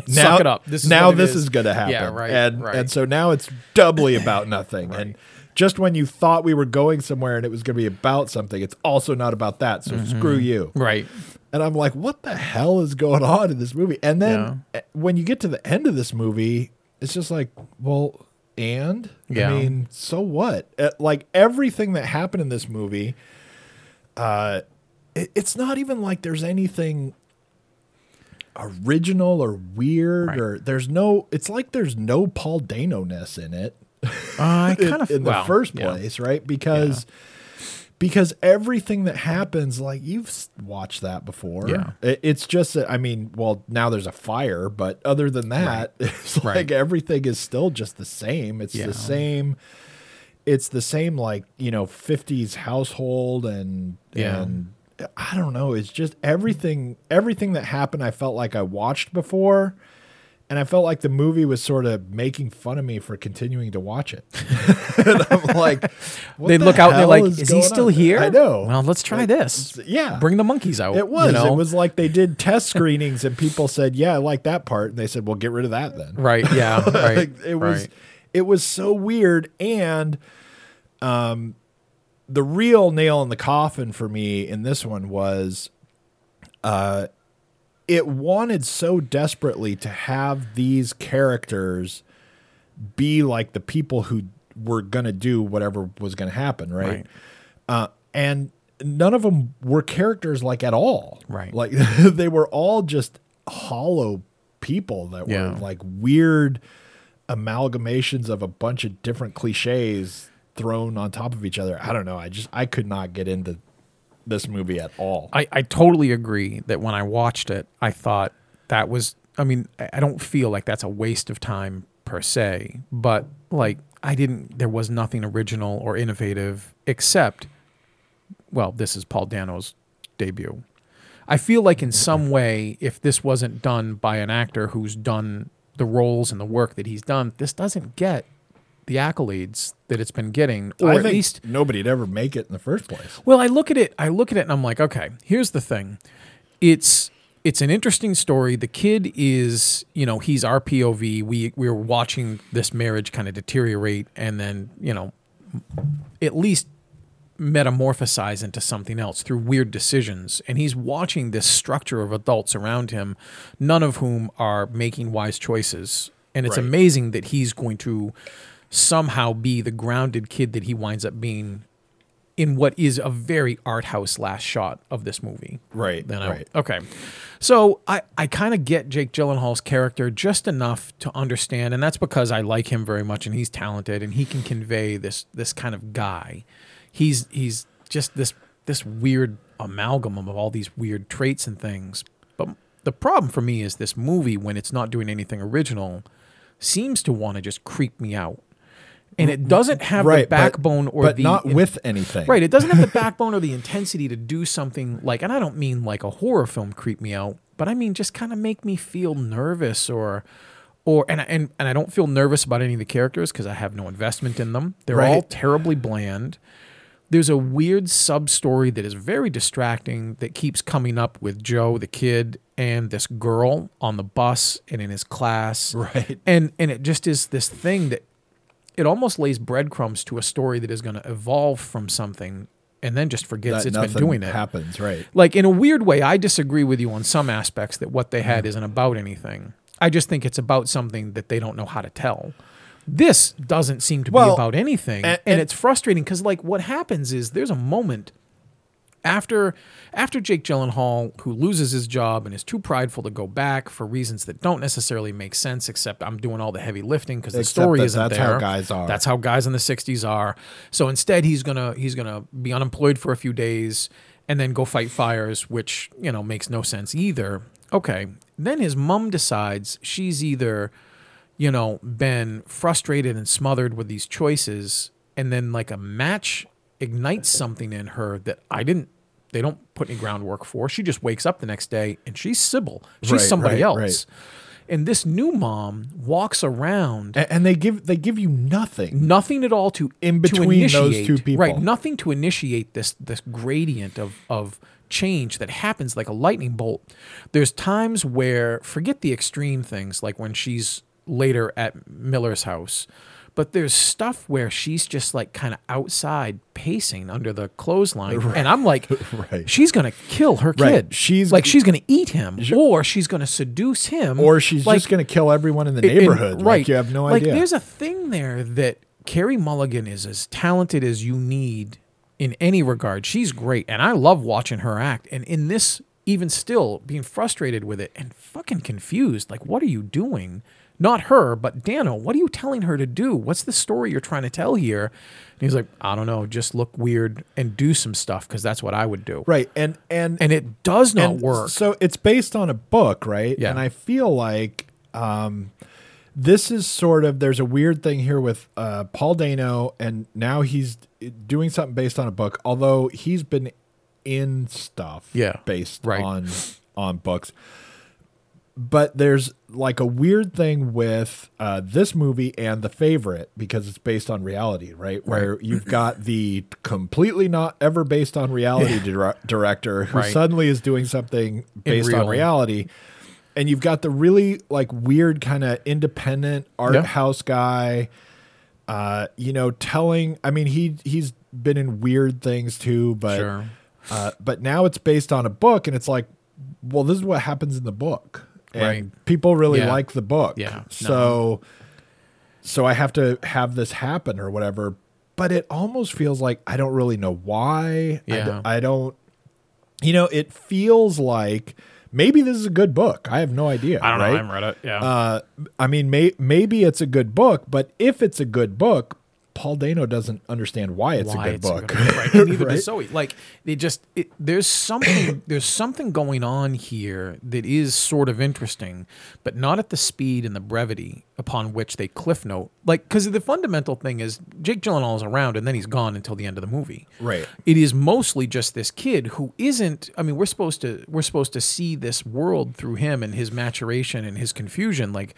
Suck it up. This is going to happen. Yeah, right, and so now it's doubly about nothing. Right. And just when you thought we were going somewhere and it was going to be about something, it's also not about that. So screw you. Right. And I'm like, what the hell is going on in this movie? And then when you get to the end of this movie, it's just like, well, and? Yeah. I mean, so what? Like everything that happened in this movie, it's not even like there's anything original or weird or there's no Paul Dano-ness in it. In the first place, right? Because everything that happens, like you've watched that before. Yeah. It's just that, I mean, well, now there's a fire, but other than that, it's like everything is still just the same. It's the same. It's the same, like, you know, 50s household and I don't know. It's just everything that happened. I felt like I watched before. And I felt like the movie was sort of making fun of me for continuing to watch it. And I'm like, they look out and they're like, is he still here? I know. Well, let's try this. Yeah. Bring the monkeys out. It was. You know? It was like they did test screenings and people said, yeah, I like that part. And they said, well, get rid of that then. Right. Yeah. Right. It was so weird. And the real nail in the coffin for me in this one was it wanted so desperately to have these characters be like the people who were going to do whatever was going to happen, right? And none of them were characters like at all. Right. Like they were all just hollow people that were like weird amalgamations of a bunch of different cliches thrown on top of each other. I don't know. I could not get into this movie at all. I totally agree that when I watched it, I thought that was, I mean, I don't feel like that's a waste of time per se, but like there was nothing original or innovative except, well, this is Paul Dano's debut. I feel like in some way, if this wasn't done by an actor who's done the roles and the work that he's done, this doesn't get the accolades that it's been getting, or at least nobody'd ever make it in the first place. Well, I look at it and I'm like, okay, here's the thing. It's an interesting story. The kid is, you know, he's our POV. We're watching this marriage kind of deteriorate and then, you know, at least metamorphosize into something else through weird decisions. And he's watching this structure of adults around him, none of whom are making wise choices. And it's amazing that he's going to somehow be the grounded kid that he winds up being in what is a very art house last shot of this movie. Right. So I kind of get Jake Gyllenhaal's character just enough to understand, and that's because I like him very much and he's talented and he can convey this kind of guy. He's just this weird amalgam of all these weird traits and things. But the problem for me is this movie, when it's not doing anything original, seems to want to just creep me out. And it doesn't have the backbone with anything. Right. It doesn't have the backbone or the intensity to do something like, and I don't mean like a horror film creep me out, but I mean just kind of make me feel nervous and I don't feel nervous about any of the characters because I have no investment in them. They're all terribly bland. There's a weird sub-story that is very distracting that keeps coming up with Joe, the kid, and this girl on the bus and in his class. Right. And it just is this thing that it almost lays breadcrumbs to a story that is going to evolve from something and then just forgets it's been doing it. That happens, right. Like, in a weird way, I disagree with you on some aspects that what they had isn't about anything. I just think it's about something that they don't know how to tell. This doesn't seem to be about anything, and it's frustrating because, like, what happens is there's a moment after Jake Gyllenhaal, who loses his job and is too prideful to go back for reasons that don't necessarily make sense, except I'm doing all the heavy lifting because the story isn't there. That's how guys are. That's how guys in the 60s are. So instead, he's gonna be unemployed for a few days and then go fight fires, which, you know, makes no sense either. Okay, then his mom decides she's either, you know, been frustrated and smothered with these choices, and then like a match ignites something in her that they don't put any groundwork for. She just wakes up the next day and she's Sybil. She's somebody else. Right. And this new mom walks around, and they give you nothing at all to in between to initiate, those two people. Right, nothing to initiate this gradient of change that happens like a lightning bolt. There's times where, forget the extreme things, like when she's later at Miller's house, but there's stuff where she's just like kind of outside pacing under the clothesline. Right. And I'm like, right. She's going to kill her kid. Right. She's going to eat him, or she's going to seduce him. Or she's like, just going to kill everyone in the neighborhood. Right. Like, you have no idea. Like, there's a thing there that Carey Mulligan is as talented as you need in any regard. She's great. And I love watching her act. And in this, even still being frustrated with it and fucking confused. Like, what are you doing? Not her, but Dano, what are you telling her to do? What's the story you're trying to tell here? And he's like, I don't know, just look weird and do some stuff because that's what I would do. Right. And it does not work. So it's based on a book, right? Yeah. And I feel like this is sort of, there's a weird thing here with Paul Dano, and now he's doing something based on a book, although he's been in stuff based on books. But there's like a weird thing with this movie and The Favorite, because it's based on reality, right? Where you've got the completely not ever based on reality director who suddenly is doing something based on reality. And you've got the really like weird kind of independent art house guy, telling, I mean, he's been in weird things too, but now it's based on a book, and it's like, well, this is what happens in the book. And people really like the book. Yeah. So I have to have this happen or whatever. But it almost feels like I don't really know why. Yeah. I don't, it feels like maybe this is a good book. I have no idea. I don't know. I haven't read it. Yeah. Maybe it's a good book, but if it's a good book, Paul Dano doesn't understand why it's a good book. Right? Neither does Zoe. Like, they just there's something going on here that is sort of interesting, but not at the speed and the brevity upon which they cliff note. Like, because the fundamental thing is Jake Gyllenhaal is around and then he's gone until the end of the movie. Right. It is mostly just this kid who isn't. I mean, we're supposed to see this world through him and his maturation and his confusion. Like,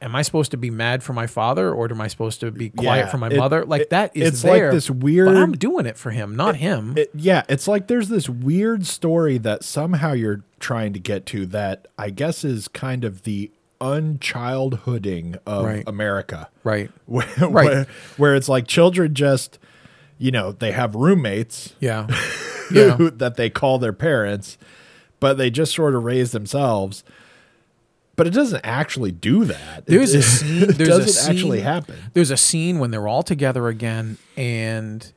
am I supposed to be mad for my father, or am I supposed to be quiet for my mother? Like, that is it's there. It's like this weird. But I'm doing it for him, not him. It's like there's this weird story that somehow you're trying to get to that I guess is kind of the unchildhooding of America. Right. Where it's like children just, they have roommates. Yeah. That they call their parents, but they just sort of raise themselves. But it doesn't actually do that. There's a scene. There's a scene when they're all together again, and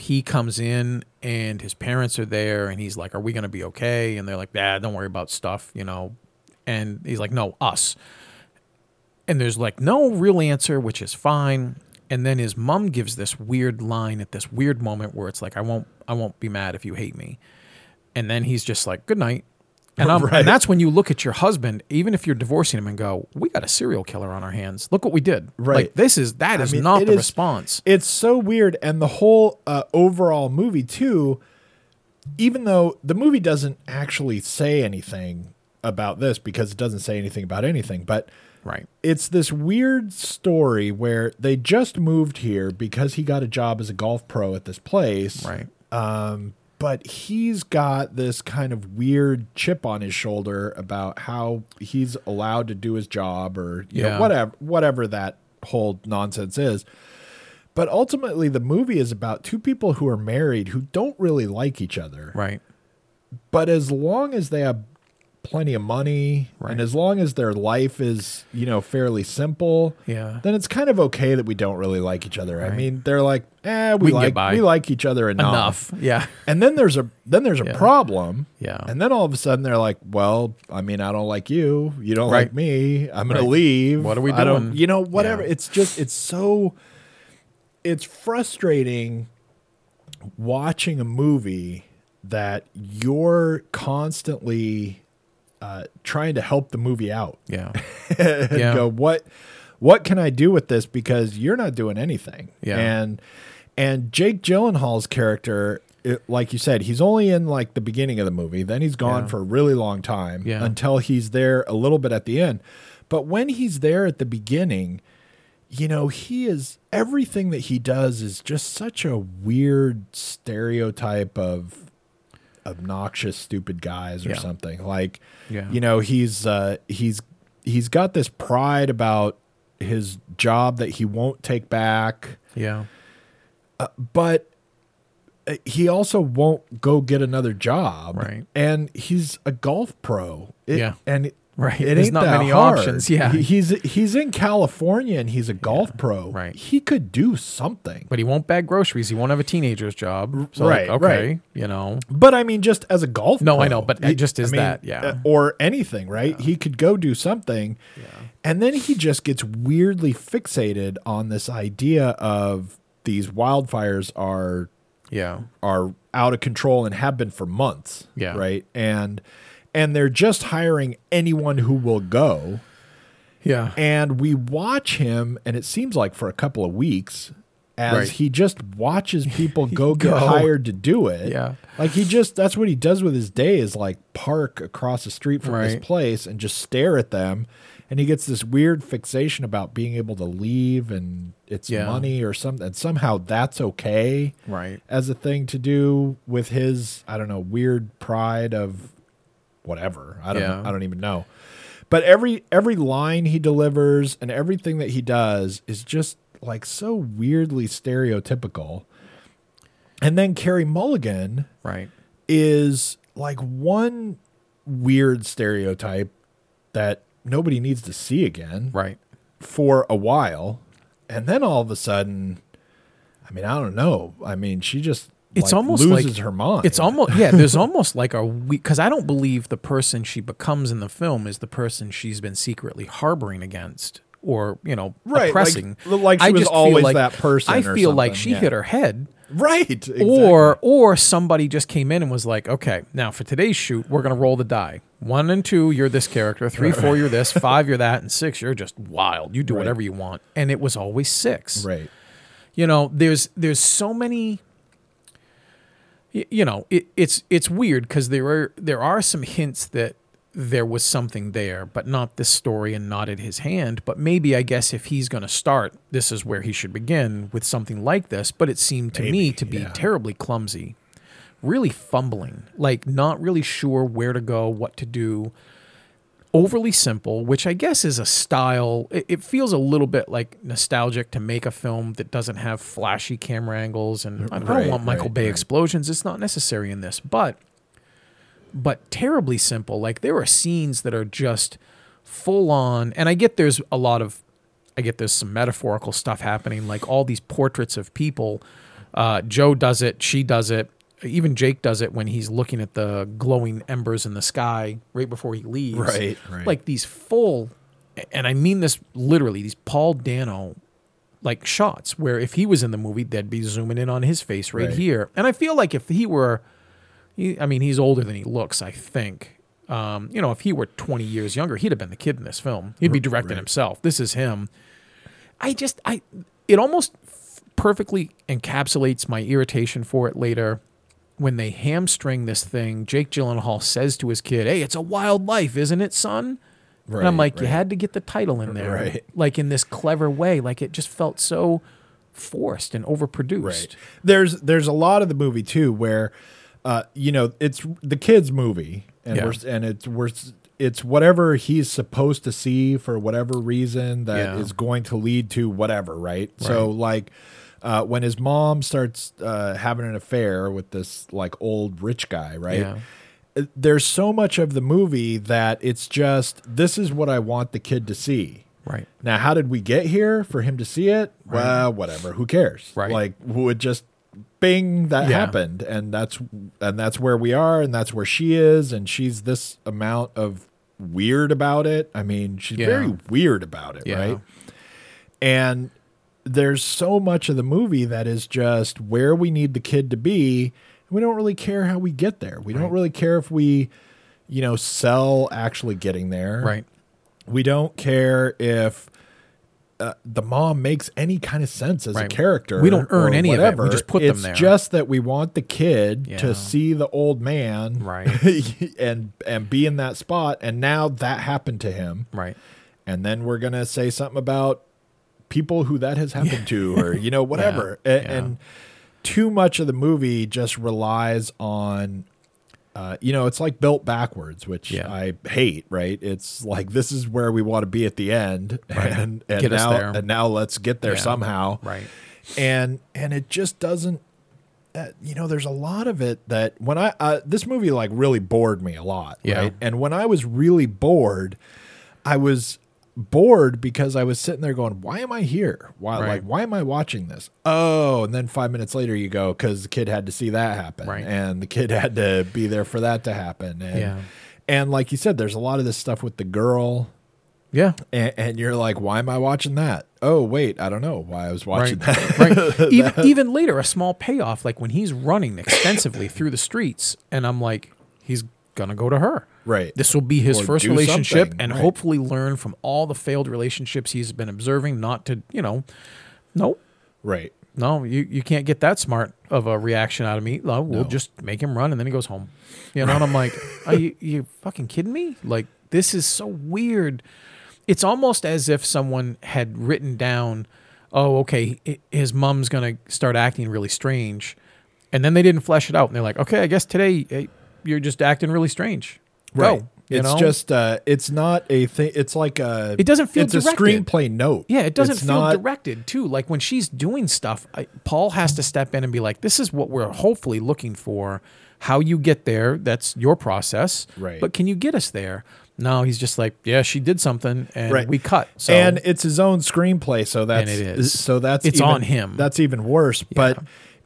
he comes in and his parents are there, and he's like, "Are we going to be okay?" And they're like, "Nah, don't worry about stuff," And he's like, "No, us." And there's like no real answer, which is fine. And then his mom gives this weird line at this weird moment where it's like, "I won't be mad if you hate me." And then he's just like, "Good night." And that's when you look at your husband, even if you're divorcing him, and go, "We got a serial killer on our hands. Look what we did." Right. Like, that is not the response. It's so weird. And the whole overall movie, too, even though the movie doesn't actually say anything about this because it doesn't say anything about anything. But it's this weird story where they just moved here because he got a job as a golf pro at this place. Right. But he's got this kind of weird chip on his shoulder about how he's allowed to do his job, or you know, whatever that whole nonsense is. But ultimately, the movie is about two people who are married who don't really like each other. Right. But as long as they have plenty of money, and as long as their life is, fairly simple, then it's kind of okay that we don't really like each other. Right. I mean, they're like, we like each other enough. Yeah. And then there's a problem. Yeah. And then all of a sudden they're like, well, I mean, I don't like you. You don't like me. I'm going to leave. What are we doing? Whatever. Yeah. It's just, it's frustrating watching a movie that you're constantly trying to help the movie out. Yeah. And go, what can I do with this? Because you're not doing anything. Yeah. And Jake Gyllenhaal's character, like you said, he's only in like the beginning of the movie. Then he's gone for a really long time until he's there a little bit at the end. But when he's there at the beginning, he is, everything that he does is just such a weird stereotype of obnoxious, stupid guys or something. Like, you know, he's got this pride about his job that he won't take back. Yeah. But he also won't go get another job. Right. And he's a golf pro. Right. It ain't not that many hard. Options. Yeah. He's in California and he's a golf pro. Right. He could do something. But he won't bag groceries. He won't have a teenager's job. So right. You know. But I mean, just as a golf pro. No, I know. But it just is or anything, right? Yeah. He could go do something. Yeah. And then he just gets weirdly fixated on this idea of these wildfires are out of control and have been for months. Yeah. Right. And they're just hiring anyone who will go. Yeah. And we watch him, and it seems like for a couple of weeks, as he just watches people go get hired to do it. Yeah. Like that's what he does with his day is like park across the street from his place and just stare at them. And he gets this weird fixation about being able to leave and it's money or something. And somehow that's okay. Right. As a thing to do with his, I don't know, weird pride of... whatever. I don't even know. But every line he delivers and everything that he does is just like so weirdly stereotypical. And then Carey Mulligan is like one weird stereotype that nobody needs to see again for a while. And then all of a sudden, I mean, I don't know. I mean, she just... It's like almost loses her mind. It's almost there's almost like a because I don't believe the person she becomes in the film is the person she's been secretly harboring against or oppressing. Like she was always like, that person. I feel like she hit her head. Right. Exactly. Or somebody just came in and was like, okay, now for today's shoot, we're going to roll the die. 1 and 2, you're this character. 3, 4, you're this. 5, you're that. And 6, you're just wild. You do whatever you want. And it was always 6. Right. You know, there's so many... You know, it's weird because there are some hints that there was something there, but not this story and not at his hand. But maybe, I guess, if he's going to start, this is where he should begin with something like this. But it seemed to me to be terribly clumsy, really fumbling, like not really sure where to go, what to do. Overly simple, which I guess is a style. It feels a little bit like nostalgic to make a film that doesn't have flashy camera angles, and I don't want Michael Bay explosions. It's not necessary in this, but terribly simple. Like there are scenes that are just full on, and I get there's some metaphorical stuff happening, like all these portraits of people. Joe does it, she does it. Even Jake does it when he's looking at the glowing embers in the sky right before he leaves. Right. Like these full, and I mean this literally, these Paul Dano like shots where if he was in the movie, they'd be zooming in on his face right here. And I feel like if he were, he's older than he looks, I think. If he were 20 years younger, he'd have been the kid in this film. He'd be directing himself. This is him. It almost perfectly encapsulates my irritation for it later. When they hamstring this thing, Jake Gyllenhaal says to his kid, "Hey, it's a wild life, isn't it, son?" Right, and I'm like, you had to get the title in there, like in this clever way. Like it just felt so forced and overproduced. Right. There's a lot of the movie too where, it's the kids' movie, and it's whatever he's supposed to see for whatever reason that is going to lead to whatever, right? So like. When his mom starts having an affair with this like old rich guy, right? Yeah. There's so much of the movie that it's just, this is what I want the kid to see. Right. Now, how did we get here for him to see it? Right. Well, whatever. Who cares? Right. Like, would just bing, that happened. And that's where we are. And that's where she is. And she's this amount of weird about it. I mean, she's very weird about it. Yeah. Right. And there's so much of the movie that is just where we need the kid to be. We don't really care how we get there. We don't really care if we, sell actually getting there. Right. We don't care if the mom makes any kind of sense as a character. We don't earn any of it. We just put them there. It's just that we want the kid to see the old man and be in that spot. And now that happened to him. Right. And then we're going to say something about people who that has happened to, or whatever. And too much of the movie just relies on You know, it's like built backwards, which I hate, right? It's like, this is where we want to be at the end, and now, and now let's get there somehow. Right. And it just doesn't, you know, there's a lot of it that when I, this movie like really bored me a lot. Yeah. Right? And when I was really bored, I was bored because I was sitting there going, why am I here? Why, like, why am I watching this? Oh, and then 5 minutes later you go, because the kid had to see that happen, and the kid had to be there for that to happen. And, and like you said, there's a lot of this stuff with the girl. Yeah. And you're like, why am I watching that? Oh, wait, I don't know why I was watching that. Even later, a small payoff, like when he's running extensively through the streets, and I'm like, he's going to go to her. Right. This will be his first relationship, and hopefully learn from all the failed relationships he's been observing not to, you know, no, you can't get that smart of a reaction out of me. Well, we'll just make him run, and then he goes home. You know, and I'm like, are you fucking kidding me? Like, this is so weird. It's almost as if someone had written down, oh, okay, his mom's going to start acting really strange, and then they didn't flesh it out, and they're like, okay, I guess today you're just acting really strange. Right. Go, it's just, it's not a thing. It's like a, it doesn't feel directed. It's a screenplay note. Yeah. It doesn't feel directed too. Like when she's doing stuff, Paul has to step in and be like, this is what we're hopefully looking for. How you get there. That's your process. Right. But can you get us there? No, he's just like, yeah, she did something, and we cut. So. And it's his own screenplay. So that's, and it is. So that's, it's even, on him. That's even worse. Yeah. But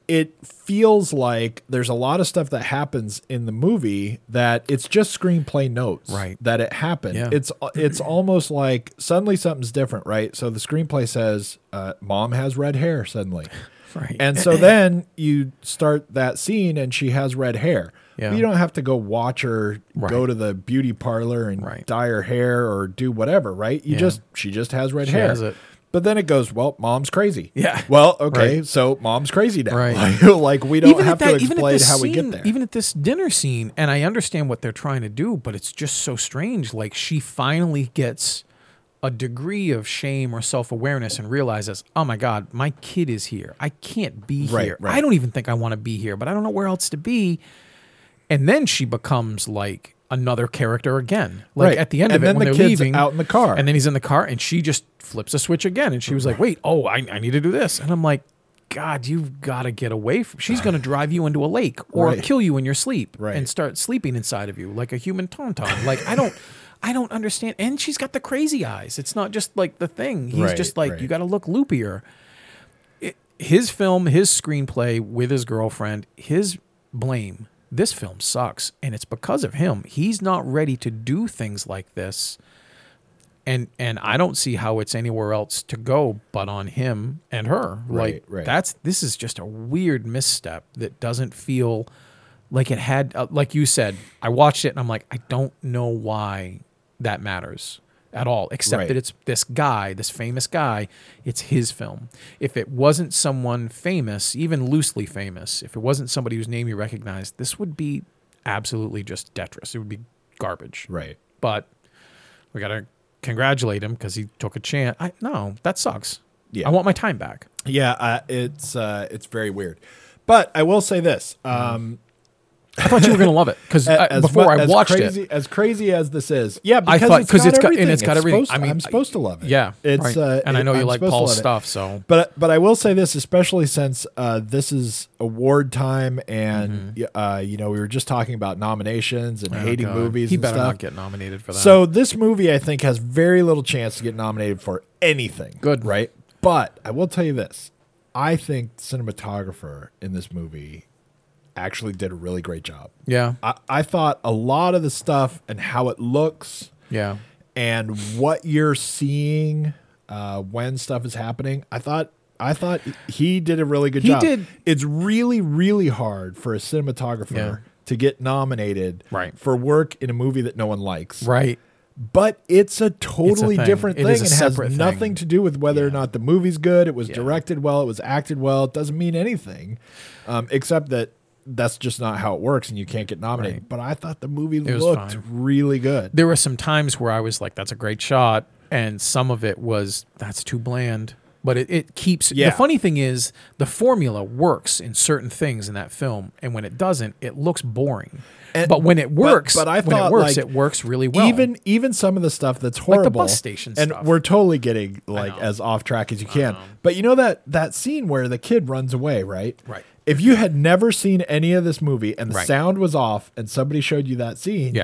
it feels like there's a lot of stuff that happens in the movie that it's just screenplay notes that it happened. Yeah. It's almost like suddenly something's different, right? So the screenplay says, mom has red hair suddenly. And so then you start that scene and she has red hair. Yeah. You don't have to go watch her go to the beauty parlor and dye her hair or do whatever, right? You just, she just has red hair. Has it. But then it goes, well, mom's crazy. Yeah. Well, okay, so mom's crazy now. Right. Like, we don't have to explain how we get there. Even at this dinner scene, and I understand what they're trying to do, but it's just so strange. Like, she finally gets a degree of shame or self-awareness and realizes, oh, my God, my kid is here. I can't be here. Right. I don't even think I want to be here, but I don't know where else to be. And then she becomes, like, another character again. Like at the end of it, when they're leaving, out in the car, and then he's in the car, and she just flips a switch again, and she was like, "Wait, oh, I need to do this," and I'm like, "God, you've got to get away from." She's going to drive you into a lake or kill you in your sleep and start sleeping inside of you like a human tauntaun. Like I don't understand. And she's got the crazy eyes. It's not just like the thing. He's just like you got to look loopier. His film, his screenplay with his girlfriend, his blame. This film sucks, and it's because of him. He's not ready to do things like this, and I don't see how it's anywhere else to go but on him and her. This is just a weird misstep that doesn't feel like it had. Like you said, I watched it and I'm like, I don't know why that matters at all, except that it's this guy, this famous guy, it's his film. If it wasn't someone famous, even loosely famous, if it wasn't somebody whose name you recognized, this would be absolutely just detritus. It would be garbage. Right. But we got to congratulate him because he took a chance. No, that sucks. Yeah. I want my time back. Yeah, it's very weird. But I will say this. I thought you were going to love it because before I watched it. As crazy as this is. Yeah, because it's got everything. I mean, I'm supposed to love it. Yeah. And I know you like Paul's stuff, so. But I will say this, especially since this is award time and, you know, we were just talking about nominations and hating movies and stuff. He better not get nominated for that. So this movie, I think, has very little chance to get nominated for anything. Good. Right? But I will tell you this. I think cinematographer in this movie actually did a really great job. Yeah. I thought a lot of the stuff and how it looks and what you're seeing when stuff is happening, I thought he did a really good job. He did. It's really, really hard for a cinematographer to get nominated for work in a movie that no one likes. Right. But it's a totally different thing. It has nothing to do with whether or not the movie's good. It was directed well. It was acted well. It doesn't mean anything except that that's just not how it works, and you can't get nominated. Right. But I thought the movie looked really good. There were some times where I was like, that's a great shot, and some of it was, that's too bland. But it keeps... Yeah. The funny thing is, the formula works in certain things in that film, and when it doesn't, it looks boring. And, but when it works, but I thought when it works, like, it works really well. Even some of the stuff that's horrible, like the bus station stuff. And we're totally getting like as off track as you can. But you know that scene where the kid runs away, right? Right. If you had never seen any of this movie and the sound was off, and somebody showed you that scene,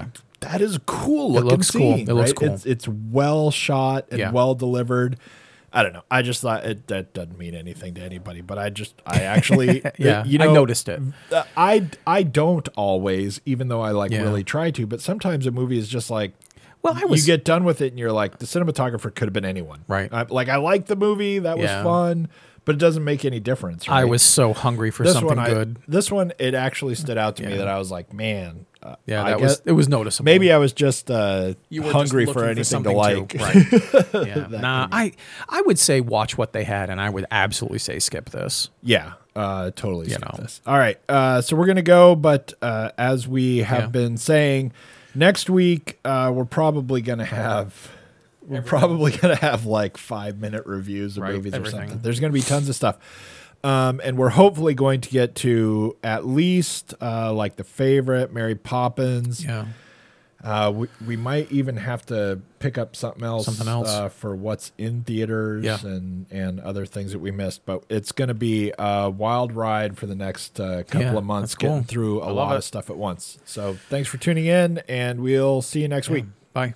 that is a cool looking. It looks scene, cool. It looks cool. It's well shot and well delivered. I don't know. I just thought that doesn't mean anything to anybody, but I actually, I noticed it. I don't always, even though I really try to, but sometimes a movie is just like, you get done with it and you're like, the cinematographer could have been anyone. Right. I liked the movie. That was fun, but it doesn't make any difference. Right? I was so hungry for something good. This one, it actually stood out to me that I was like, man. It was noticeable. Maybe I was just hungry just for anything to like. Right. I would say watch what they had, and I would absolutely say skip this. Yeah, totally skip this. All right, so we're going to go, but as we have been saying, next week we're probably going to have... We're probably going to have like 5-minute reviews of movies or something. There's going to be tons of stuff. And we're hopefully going to get to at least like The Favorite, Mary Poppins. Yeah. We might even have to pick up something else. For what's in theaters and other things that we missed. But it's going to be a wild ride for the next couple of months, getting through a lot of stuff at once. So thanks for tuning in, and we'll see you next week. Bye.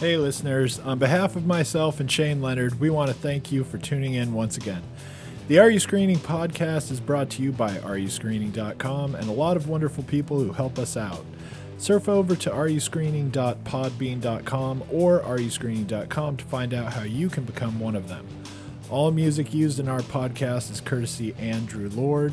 Hey listeners, on behalf of myself and Shane Leonard, we want to thank you for tuning in once again. The Are You Screening podcast is brought to you by AreYouScreening.com and a lot of wonderful people who help us out. Surf over to AreYouScreening.podbean.com or AreYouScreening.com to find out how you can become one of them. All music used in our podcast is courtesy Andrew Lord.